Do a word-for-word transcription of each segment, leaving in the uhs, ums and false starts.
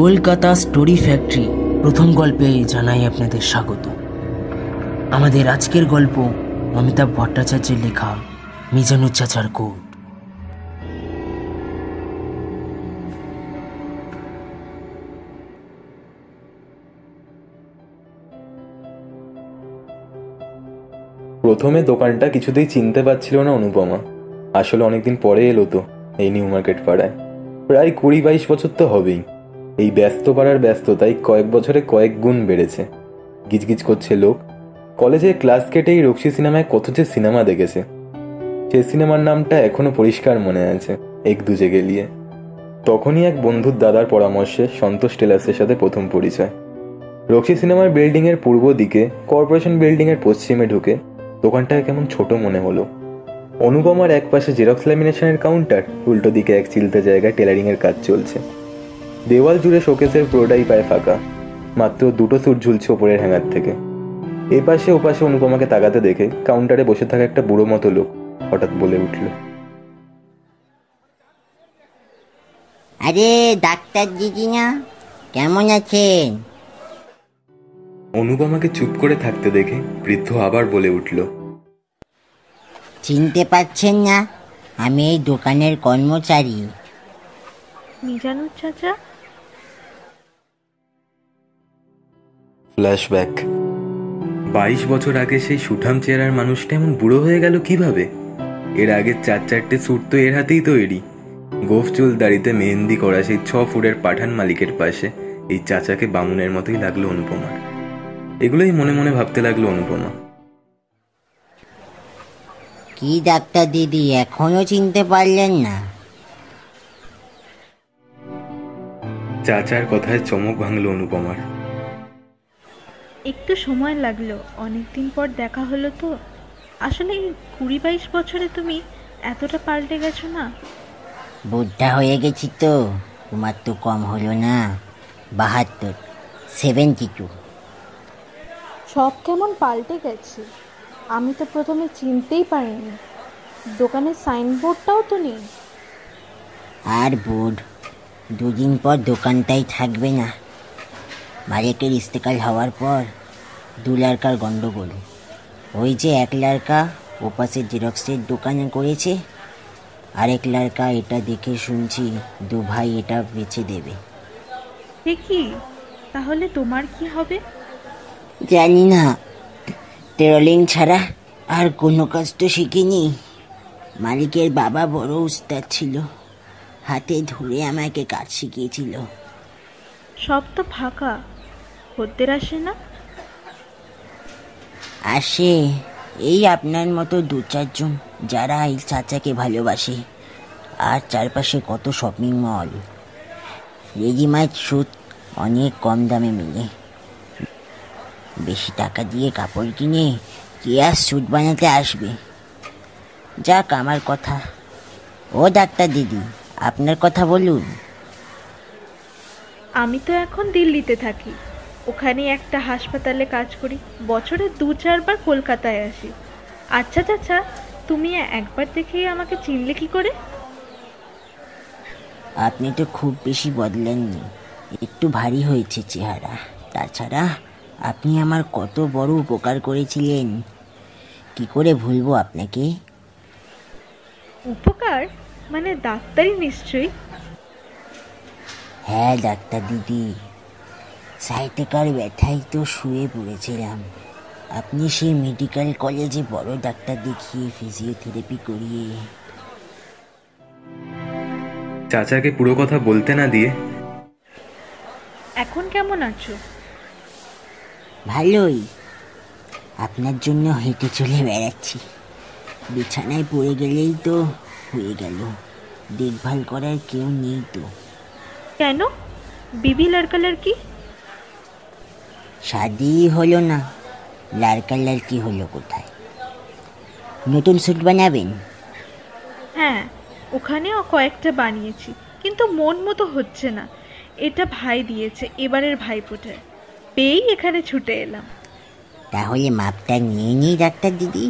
Kolkata story factory প্রথম গল্পে জানাই আপনাদের স্বাগত। আমাদের আজকের গল্প অমিতাভ ভট্টাচার্যের লেখা মিজানুচ্চাচার কোড। প্রথমে দোকানটা কিছুতেই চিনতে পারছিল না অনুপমা। আসলে অনেকদিন পরে এলো তো এই নিউ মার্কেট পাড়ায়, প্রায় কুড়ি বাইশ বছর তো হবেই। এই ব্যস্ত পাড়ার ব্যস্ততায় কয়েক বছরে কয়েক গুণ বেড়েছে। গিজগিজ করছে লোক। কলেজের ক্লাস কেটেই রক্সি সিনেমায় কত যে সিনেমা দেখেছে, সে সিনেমার নামটা এখনো পরিষ্কার মনে আছে এক দুজে গেলিয়ে। তখনই এক বন্ধুর দাদার পরামর্শে সন্তোষ টেলার্সের সাথে প্রথম পরিচয়। রক্সি সিনেমার বিল্ডিংয়ের পূর্ব দিকে, কর্পোরেশন বিল্ডিংয়ের পশ্চিমে ঢুকে দোকানটাকে কেমন ছোট মনে হলো। অনুপমার এক পাশে জেরক্স ল্যামিনেশনের কাউন্টার, উল্টো দিকে এক চিলতে জায়গায় টেলারিংয়ের কাজ চলছে। দেওয়াল জুড়ে শোকেসের পুরোটাই পায় ফাঁকা, মাত্র দুটো স্যুট ঝুলছে ওপরের হ্যাঙ্গার থেকে। এপাশে ওপাশে অনুপমাকে তাকাতে দেখে কাউন্টারে বসে থাকা একটা বুড়ো মতো লোক হঠাৎ বলে উঠল, আরে ডাক্তার দিদি না, কেমন আছেন? অনুপমাকে চুপ করে থাকতে দেখে বৃদ্ধ আবার বলে উঠল, চিনতে পারছেন না? আমি এই দোকানের কর্মচারী মিজানুর চাচা। ফ্ল্যাশব্যাক। বাইশ বছর আগে সেই সুঠাম চেহারার মানুষটা এমন বুড়ো হয়ে গেল কিভাবে? এর আগে চার চারটে স্যুট তো এর হাতেই তৈরি। গোফ চুল দাড়িতে মেহেন্দি করা সেই ছ ফুটের পাঠান মালিকের পাশে এই চাচাকে বামুনের মতোই লাগলো অনুপমার। এগুলোই মনে মনে ভাবতে লাগলো অনুপমা। কি ডাক্তার দিদি, এখনো চিনতে পারলেন না? চাচার কথায় চমক ভাঙলো অনুপমার। একটু সময় লাগলো, অনেকদিন পর দেখা হলো তো। আসলে কুড়ি বাইশ বছরে তুমি এতটা পাল্টে গেছো না। বুদ্ধা হয়ে গেছি তো। তোমার তো কম হলো না, বাহাত্তর, সেভেন্টি টু। সব কেমন পাল্টে গেছে। আমি তো প্রথমে চিনতেই পারিনি, দোকানের সাইনবোর্ডটাও তো নেই। আর বোর্ড, দুদিন পর দোকানটাই থাকবে না। মালিকের ইস্তেকাল হওয়ার পর দু লারকার গণ্ডগোল। ওই যে এক লারকা ওপাশে জেরক্সের দোকানে করেছে, আরেক লারকা এটা দেখে শুনছি দু ভাই এটা বেচে দেবে। দেখি তাহলে তোমার কি হবে? জানি না, ট্রোলিং ছাড়া আর কোনো কাজ তো শিখিনি। মালিকের বাবা বড় উস্তাদ ছিল, হাতে ধরে আমাকে কাজ শিখিয়েছিল। সব তো ফাঁকা, খদ্দের আসে না? আসে এই আপনার মতো দু চারজন, যারা এই চাচাকে ভালোবাসে। আর চারপাশে কত শপিং মল, রেডিমেড সুট অনেক কম দামে মিলে। বেশি টাকা দিয়ে কাপড় কিনে কে আর স্যুট বানাতে আসবে? যাক আমার কথা। ও ডাক্তার দিদি, আপনার কথা বলুন। আমি তো এখন দিল্লিতে থাকি, ওখানে একটা হাসপাতালে কাজ করি। বছরে দু চারবার কলকাতায় আসি। আচ্ছা চাচা, তুমি একবার দেখে আমাকে চিনলে কি করে? আপনি তো খুব বেশি বদলেননি, একটু ভারী হয়েছে চেহারা। তাছাড়া আপনি আমার কত বড় উপকার করেছিলেন, কি করে ভুলবো আপনাকে? উপকার মানে ডাক্তারই নিশ্চয়ই? হ্যাঁ ডাক্তার দিদি, সাইটেকার ব্যথায় তো শুয়ে পড়েছিলাম। আপনি সেই মেডিকেল কলেজে বড় ডাক্তার দেখিয়ে ফিজিওথেরাপি করিয়ে। চাচাকে পুরো কথা বলতে না দিয়ে, এখন কেমন আছো? ভালোই, আপনার জন্য হেঁটে চলে বেড়াচ্ছি। বিছানায় পড়ে গেলেই তো হয়ে গেল, দেখভাল করার কেউ নেই তো। কেন? বিবি লড়কা লড়কি? শাদি হলো না, লড়কা লড়কি হলো কোথায়? নতুন স্যুট বানাবেন? হ্যাঁ, ওখানেও কয়েকটা বানিয়েছি, কিন্তু মন মতো হচ্ছে না। এটা ভাই দিয়েছে এবারের ভাইফোঁটায়, পেয়েই এখানে ছুটে এলাম। তাহলে মাপটা নিয়ে নিই ডাক্তার দিদি।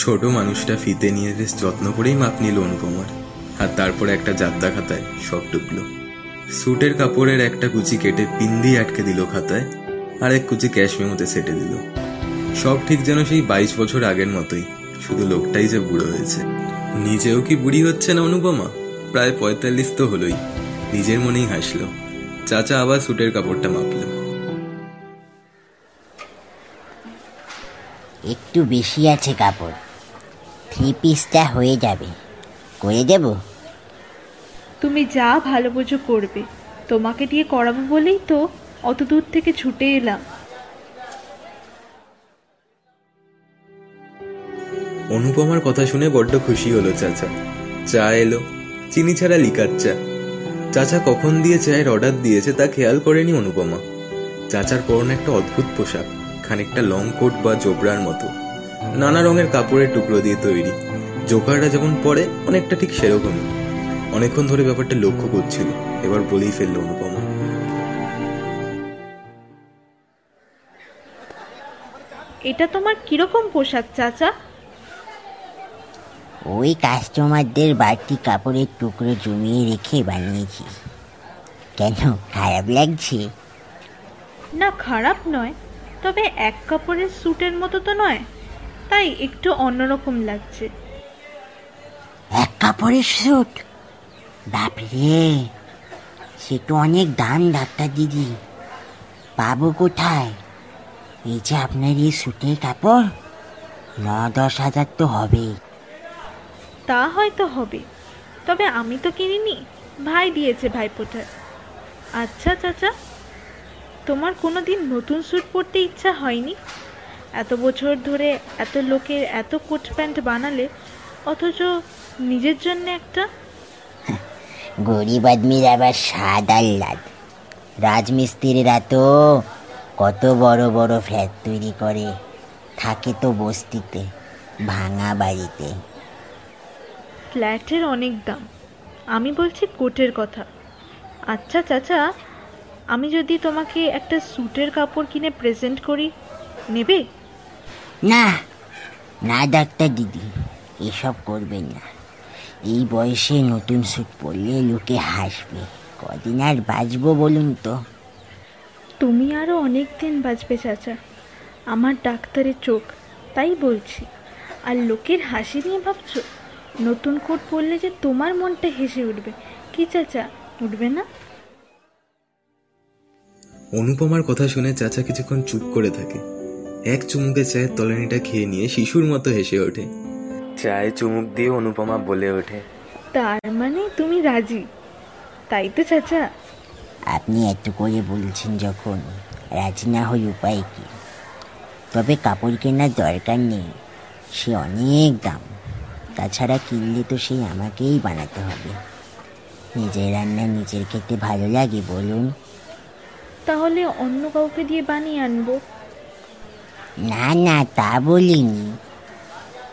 ছোট মানুষটা ফিতে নিয়ে বেশ যত্ন করেই মাপ নিল অনুপমার, আর তারপরে একটা জাদ্দা খাতায় সব টুকলো। স্যুটের কাপড়ের একটা কুচি কেটে পিন দিয়ে আটকে দিল খাতায়, আর এক কুচি ক্যাশ মেমোতে সেটে দিল। সব ঠিক যেন সেই বাইশ বছর আগের মতোই, শুধু লোকটাই যে বুড়ো হয়েছে। নিজেও কি বুড়ি হচ্ছে না অনুপমা? প্রায় পঁয়তাল্লিশ তো হলোই। নিজের মনেই হাসলো। চাচা আবার স্যুটের কাপড়টা মাপল। একটু বেশি আছে কাপড়, থ্রি পিসটা হয়ে যাবে, করে দেব? তুমি যা ভালো বুঝো করবে, তোমাকে দিয়ে করাবো বলেই তো অত দূর থেকে ছুটে এলাম। অনুপমার কথা শুনে বড্ড খুশি হলো চাচা। চা এলো, চিনি ছাড়া লিকার চা। চাচা কখন দিয়ে চায়ের অর্ডার দিয়েছে তা খেয়াল করেনি অনুপমা। চাচার পরনে একটা অদ্ভুত পোশাক, খানিকটা লং কোট বা জোবরার মতো, নানা রঙের কাপড়ের টুকরো দিয়ে তৈরি। জোকাররা যেমন পরে অনেকটা ঠিক সেরকমই। অনেকক্ষণ ধরে ব্যাপারটা লক্ষ্য করছিল, এবার বলেই ফেলল অনুপমা। এটা তোমার কিরকম পোশাক চাচা? ওই কাস্টমারদের বাড়তি কাপড়ের টুকরো জমিয়ে রেখে বানিয়েছি। কেন, খারাপ লাগছে? না, খারাপ নয়, তবে এক কাপড়ের স্যুটের মতো তো নয়, তাই একটু অন্যরকম লাগছে। এক কাপড়ের স্যুট? বাপরে, সে তো অনেক দাম ডাক্তার দিদি, পাবো কোথায়? এই যে আপনার এই স্যুটের কাপড়, ন দশ হাজার তো হবে। তা হয়তো হবে, তবে আমি তো কিনিনি, ভাই দিয়েছে ভাইপোটার। আচ্ছা চাচা, তোমার কোনো দিন নতুন স্যুট পরতে ইচ্ছা হয়নি? এত বছর ধরে এত লোকের এত কোট প্যান্ট বানালে, অথচ নিজের জন্য একটা। গরিব আদমির আবার স্বাদ আহ্লাদ। রাজমিস্ত্রিরা তো কত বড় বড় ফ্ল্যাট তৈরি করে, থাকে তো বস্তিতে, ভাঙা বাড়িতে। ফ্ল্যাটের অনেক দাম, আমি বলছি কোটের কথা। আচ্ছা চাচা, আমি যদি তোমাকে একটা স্যুটের কাপড় কিনে প্রেজেন্ট করি, নেবে? না না ডাক্তার দিদি, এসব করবেন না। এই বয়সে নতুন স্যুট পরলে লোকে হাসবে, কদিন আর বাঁচবো বলুন তো? তুমি আরও অনেক দিন বাঁচবে চাচা, আমার ডাক্তারের চোখ তাই বলছি। আর লোকের হাসি নিয়ে ভাবছো? নতুন কোট পরলে যে তোমার মনটা হেসে উঠবে, কি চাচা, উঠবে না? অনুপমার কথা শুনে চাচা কিছুক্ষণ চুপ করে থাকে। এক চুমুকে চায়ের তলানিটা খেয়ে নিয়ে শিশুর মতো হেসে ওঠে। চায়ে চুমুক দিয়ে অনুপমা বলে ওঠে, তার মানে তুমি রাজি, তাই তো চাচা? আপনি এত করে বলছেন যখন, রাজি না হই উপায় কি? তবে কাপড় কেনার দরকার নেই, সে অনেক দাম। তাছাড়া কিনলে তো সেই আমাকেই বানাতে হবে, নিজের রান্না নিজের খেতে ভালো লাগে বলুন। তাহলে অন্য কাউকে দিয়ে বানিয়ে আনবো? না না, তা বলিনি।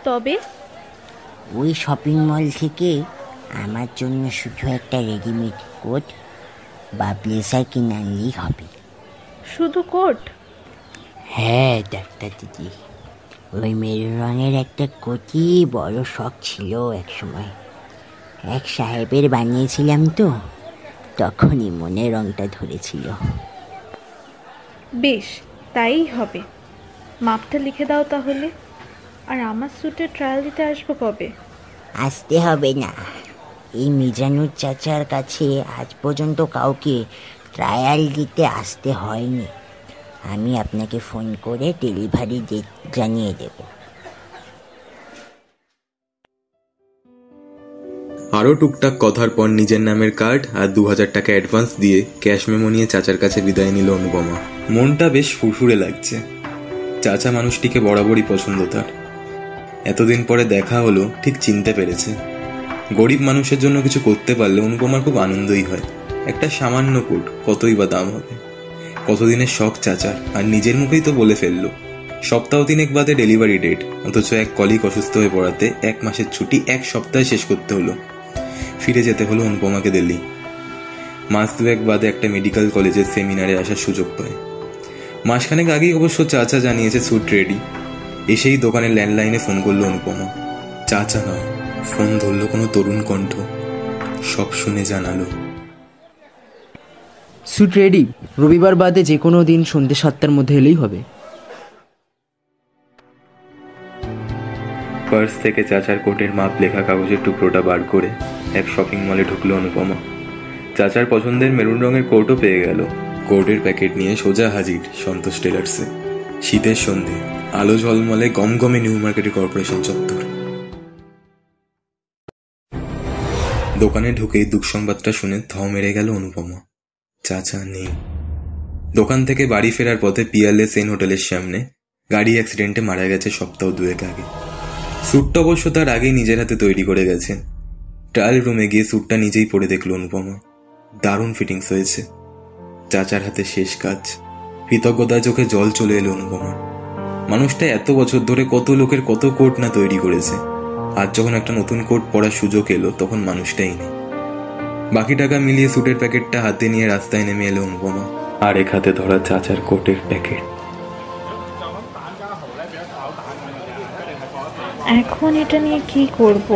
তবে ওই শপিং মল থেকে আমার জন্য শুধু একটা রেডিমেড কোট বা ব্লেজার কিনে আনলেই হবে। শুধু কোট? হ্যাঁ ডাক্তার দিদি, ওই মেরুন রঙের একটা কোটি বড় শখ ছিল একসময়। এক সাহেবের বানিয়েছিলাম তো, তখনই মনে রঙটা ধরেছিল। বেশ, তাই হবে। মাপটা লিখে দাও তাহলে। আর আমার স্যুটে ট্রায়াল দিতে আসবো কবে? আসতে হবে না, এই মিজানুর চাচার কাছে আজ পর্যন্ত কাউকে ট্রায়াল দিতে আসতে হয়নি। আমি আপনাকে ফোন করে ডেলিভারি জানিয়ে দেব। আরও টুকটাক কথার পর নিজের নামের কার্ড আর দু হাজার টাকা অ্যাডভান্স দিয়ে ক্যাশ মেমো নিয়ে চাচার কাছে বিদায় নিল অনুপমা। মনটা বেশ ফুরফুরে লাগছে। চাচা মানুষটিকে বরাবরই পছন্দ তার। এতদিন পরে দেখা হলো, ঠিক চিনতে পেরেছে। গরিব মানুষের জন্য কিছু করতে পারলে অনুপমার খুব আনন্দই হয়। একটা সামান্য কোট কতই বা দাম হবে? কতদিনের শখ চাচার, আর নিজের মুখেই তো বলে ফেললো। সপ্তাহ তিনেক বাদে ডেলিভারি ডেট, অথচ এক কলিগ অসুস্থ হয়ে পড়াতে এক মাসের ছুটি এক সপ্তাহে শেষ করতে হলো। ফিরে যেতে হলো অনুপমাকে দিল্লি। মাস দুয়েক বাদে একটা মেডিকেল কলেজের সেমিনারে আসার সুযোগ পায়। মাসখানেক আগেই অবশ্য চাচা জানিয়েছে স্যুট রেডি। এসেই দোকানের ল্যান্ডলাইনে ফোন করলো অনুপমা। চাচা নয়, ফোন ধরলো কোনো তরুণ কণ্ঠ। সব শুনে জানালো, স্যুট রেডি, রবিবার বাদে যে কোনো দিন সন্ধ্যে সাতটার মধ্যে এলেই হবে। পার্স থেকে চাচার কোটের মাপ লেখা কাগজের টুকরোটা বার করে এক শপিং মলে ঢুকলো অনুপমা। চাচার পছন্দের মেরুন রঙের কোটও পেয়ে গেল। কোটের প্যাকেট নিয়ে সোজা হাজির সন্তোষ টেলার্সে। শীতের সন্ধে, আলো ঝলমলে গমগমে নিউ মার্কেটের কর্পোরেশন চত্বর। দোকানে ঢুকে দুঃসংবাদটা শুনে থ মেরে গেল অনুপমা। চাচা নেই। দোকান থেকে বাড়ি ফেরার পথে পিয়ালে সেন হোটেলের সামনে গাড়ি অ্যাক্সিডেন্টে মারা গেছে সপ্তাহ দুয়েক আগে। স্যুটটা অবশ্য তার আগেই নিজের হাতে তৈরি করে গেছেন। ট্রায়াল রুমে গিয়ে স্যুটটা নিজেই পরে দেখল অনুপমা। দারুণ ফিটিংস হয়েছে। চাচার হাতে শেষ কাজ। কৃতজ্ঞতার চোখে জল চলে এলো অনুপমা। মানুষটা এত বছর ধরে কত লোকের কত কোট না তৈরি করেছে। আজ যখন একটা নতুন কোট পরার সুযোগ এলো তখন মানুষটাই নেই। বাকি টাকা মিলিয়ে স্যুটের প্যাকেটটা হাতে নিয়ে রাস্তায় নেমে এলো অনুপমা। আর এক হাতে ধরা চাচার কোটের প্যাকেট। এখন এটা নিয়ে কি করব?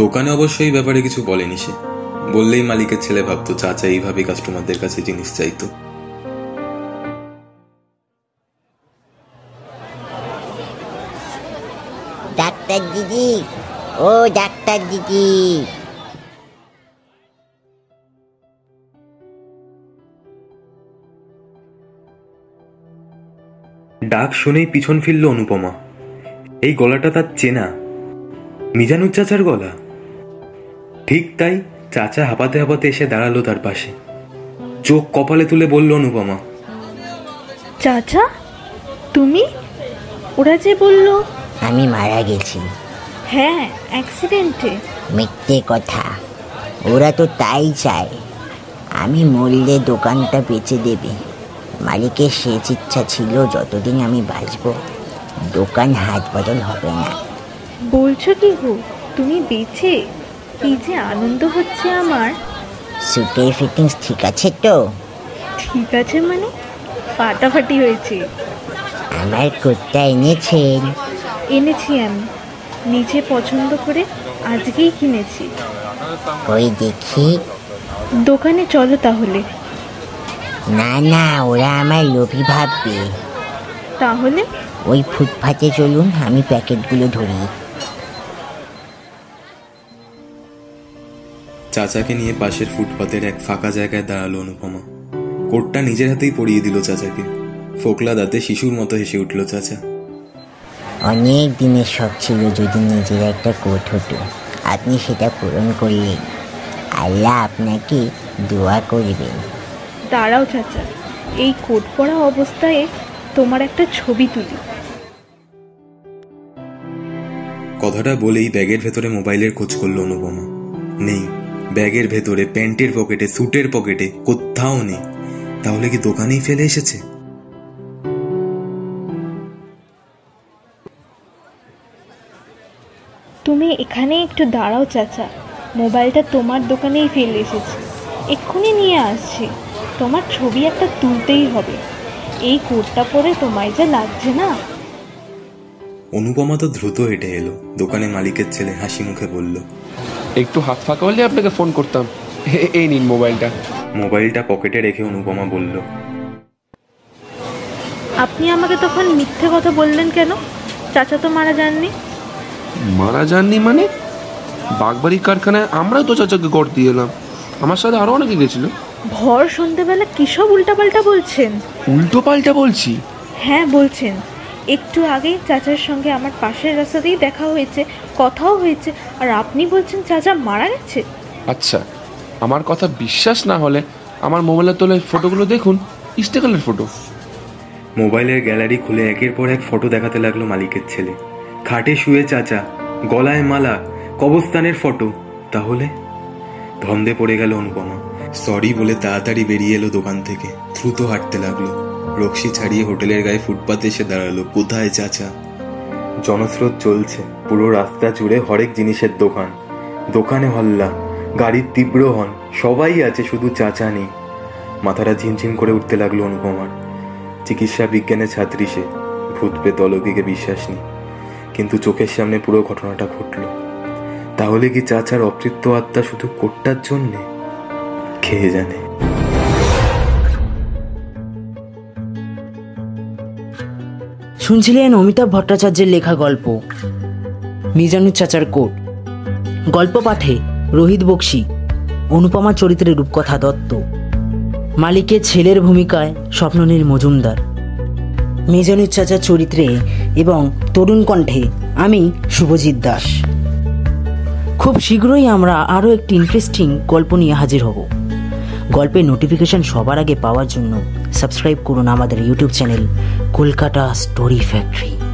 দোকানে অবশ্যই ব্যাপারে কিছু বলেনি সে। বললেই মালিকের ছেলে ভাবতো চাচা এইভাবে কাস্টমারদের কাছে জিনিস চাইতো। ডাক্তার দিদি, ও ডাক্তার দিদি। ডাক শুনেই পিছন ফিরল অনুপমা। এই গলাটা তার চেনা, মিজানুর চাচার গলা। ঠিক তাই, চাচা হাঁপাতে হাঁপাতে এসে দাঁড়ালো তার পাশে। চোখ কপালে তুলে বলল অনুপমা, চাচা তুমি? ওরা যে বলল আমি মারা গেছি। হ্যাঁ, অ্যাক্সিডেন্টে। মিথ্যে কথা। ওরা তো তাই চায়। আমি মরলে দোকানটা বেচে দেবে। মালিকের শেষ ইচ্ছা ছিল যতদিন আমি বাঁচব দোকান হাত বদল হবে না। বলছো কি গো তুমি বেঁচে? কি যে আনন্দ হচ্ছে আমার। সুটের ফিটিংস ঠিক আছে তো? ঠিক আছে মানে ফাটাফাটি হয়েছে। আমার কোটটা এনেছেন? এনেছি, আমি নিজে পছন্দ করে আজকেই কিনেছি। ওই দেখি। দোকানে চলো তাহলে। না না, ওরা আমার লোভী ভাববে। তাহলে ওই ফুটপাতে চলুন, আমি প্যাকেটগুলো ধরি। চাচাকে নিয়ে পাশের ফুটপাতের এক ফাঁকা জায়গায় দাঁড়ালো অনুপমা। কোটটা নিজের হাতেই পরিয়ে দিল চাচাকে। ফোকলা দাঁতে শিশুর মতো হেসে উঠল চাচা। অনেক দিনের শখ ছিল যদি নিজের একটা কোট হতো। আপনি সেটা পূরণ করলেন। আল্লাহ আপনাকে দোয়া করবেন। দাঁড়াও চাচা, এই কোট পরা অবস্থায় তোমার একটা ছবি তুলি। কথাটা বলেই ব্যাগের ভেতরে মোবাইলের খোঁজ করল অনুপমা। নেই। ব্যাগের ভেতরে, প্যান্টের পকেটে, স্যুটের পকেটে কোথাও নেই। তাহলে কি দোকানেই ফেলে এসেছে? তুমি এখানে একটু দাঁড়াও চাচা, মোবাইলটা তোমার দোকানেই ফেলে এসেছে। এক্ষুনি নিয়ে আসছি। তোমার ছবি একটা তুলতেই হবে। এই কোটটা পরে তোমায় যা লাগছে না। অনুপমা তো দ্রুত হেঁটে এলো। দোকানে মালিকের ছেলে হাসি মুখে বলল, একটু হাত ফাঁকা হলে আপনাকে ফোন করতাম। এই নিন মোবাইলটা। মোবাইলটা পকেটে রেখে অনুপমা বলল, আপনি আমাকে তখন মিথ্যে কথা বললেন কেন? চাচা তো মারা যাননি। মারা যাননি মানে? বাগবাড়ি কারখানায় আমরা তো চাচাকে গড় দিয়ে এলাম। আমার সাথে আরো অনেকে গেছিল। ভর সন্ধ্যেবেলা কিসব উল্টাপাল্টা বলছেন? উল্টোপাল্টা বলছি? হ্যাঁ বলছেন। একটু আগেই চাচার সঙ্গে আমার পাশের রাস্তাতেই দেখা হয়েছে, কথাও হয়েছে, আর আপনি বলছেন চাচা মারা গেছে। আচ্ছা, আমার কথা বিশ্বাস না হলে আমার মোবাইলে তোলা ফটোগুলো দেখুন, ইনস্টাগ্রামের ফটো। মোবাইলের গ্যালারি খুলে একের পর এক ফটো দেখাতে লাগলো মালিকের ছেলে। খাটে শুয়ে চাচা, গলায় মালা, কবরস্থানের ফটো। তাহলে ধন্দে পড়ে গেল অনুপমা। সরি বলে তাড়াতাড়ি বেরিয়ে এলো দোকান থেকে। দ্রুত হাঁটতে লাগলো। রক্সি ছাড়িয়ে হোটেলের গায়ে ফুটপাতে এসে দাঁড়ালো। কোথায় চাচা? জনস্রোত চলছে। পুরো রাস্তা জুড়ে হরেক জিনিসের দোকান। দোকানে হল্লা, গাড়ির তীব্র হন। সবাই আছে, শুধু চাচা নেই। মাথাটা ঝিমঝিম করে উঠতে লাগলো অনুপমার। চিকিৎসা বিজ্ঞানের ছাত্রী সে, ভূত পেতলদিকে বিশ্বাস নেই, কিন্তু চোখের সামনে পুরো ঘটনাটা ঘটল। তাহলে কি চাচার অতৃপ্ত আত্মা শুধু কোটটার জন্যে? কে জানে। শুনছিলেন অমিতাভ ভট্টাচার্যের লেখা গল্প মিজানুর চাচার কোট। গল্প পাঠে রোহিত বক্সি, অনুপমা চরিত্রে রূপকথা দত্ত, মালিকের ছেলের ভূমিকায় স্বপ্ননীল মজুমদার, মিজানুর চাচার চরিত্রে এবং তরুণ কণ্ঠে আমি শুভজিৎ দাস। খুব শীঘ্রই আমরা আরও একটি ইন্টারেস্টিং গল্প নিয়ে হাজির হব। গল্পের নোটিফিকেশন সবার আগে পাওয়ার জন্য সাবস্ক্রাইব করুন আমাদের YouTube channel Kolkata story factory.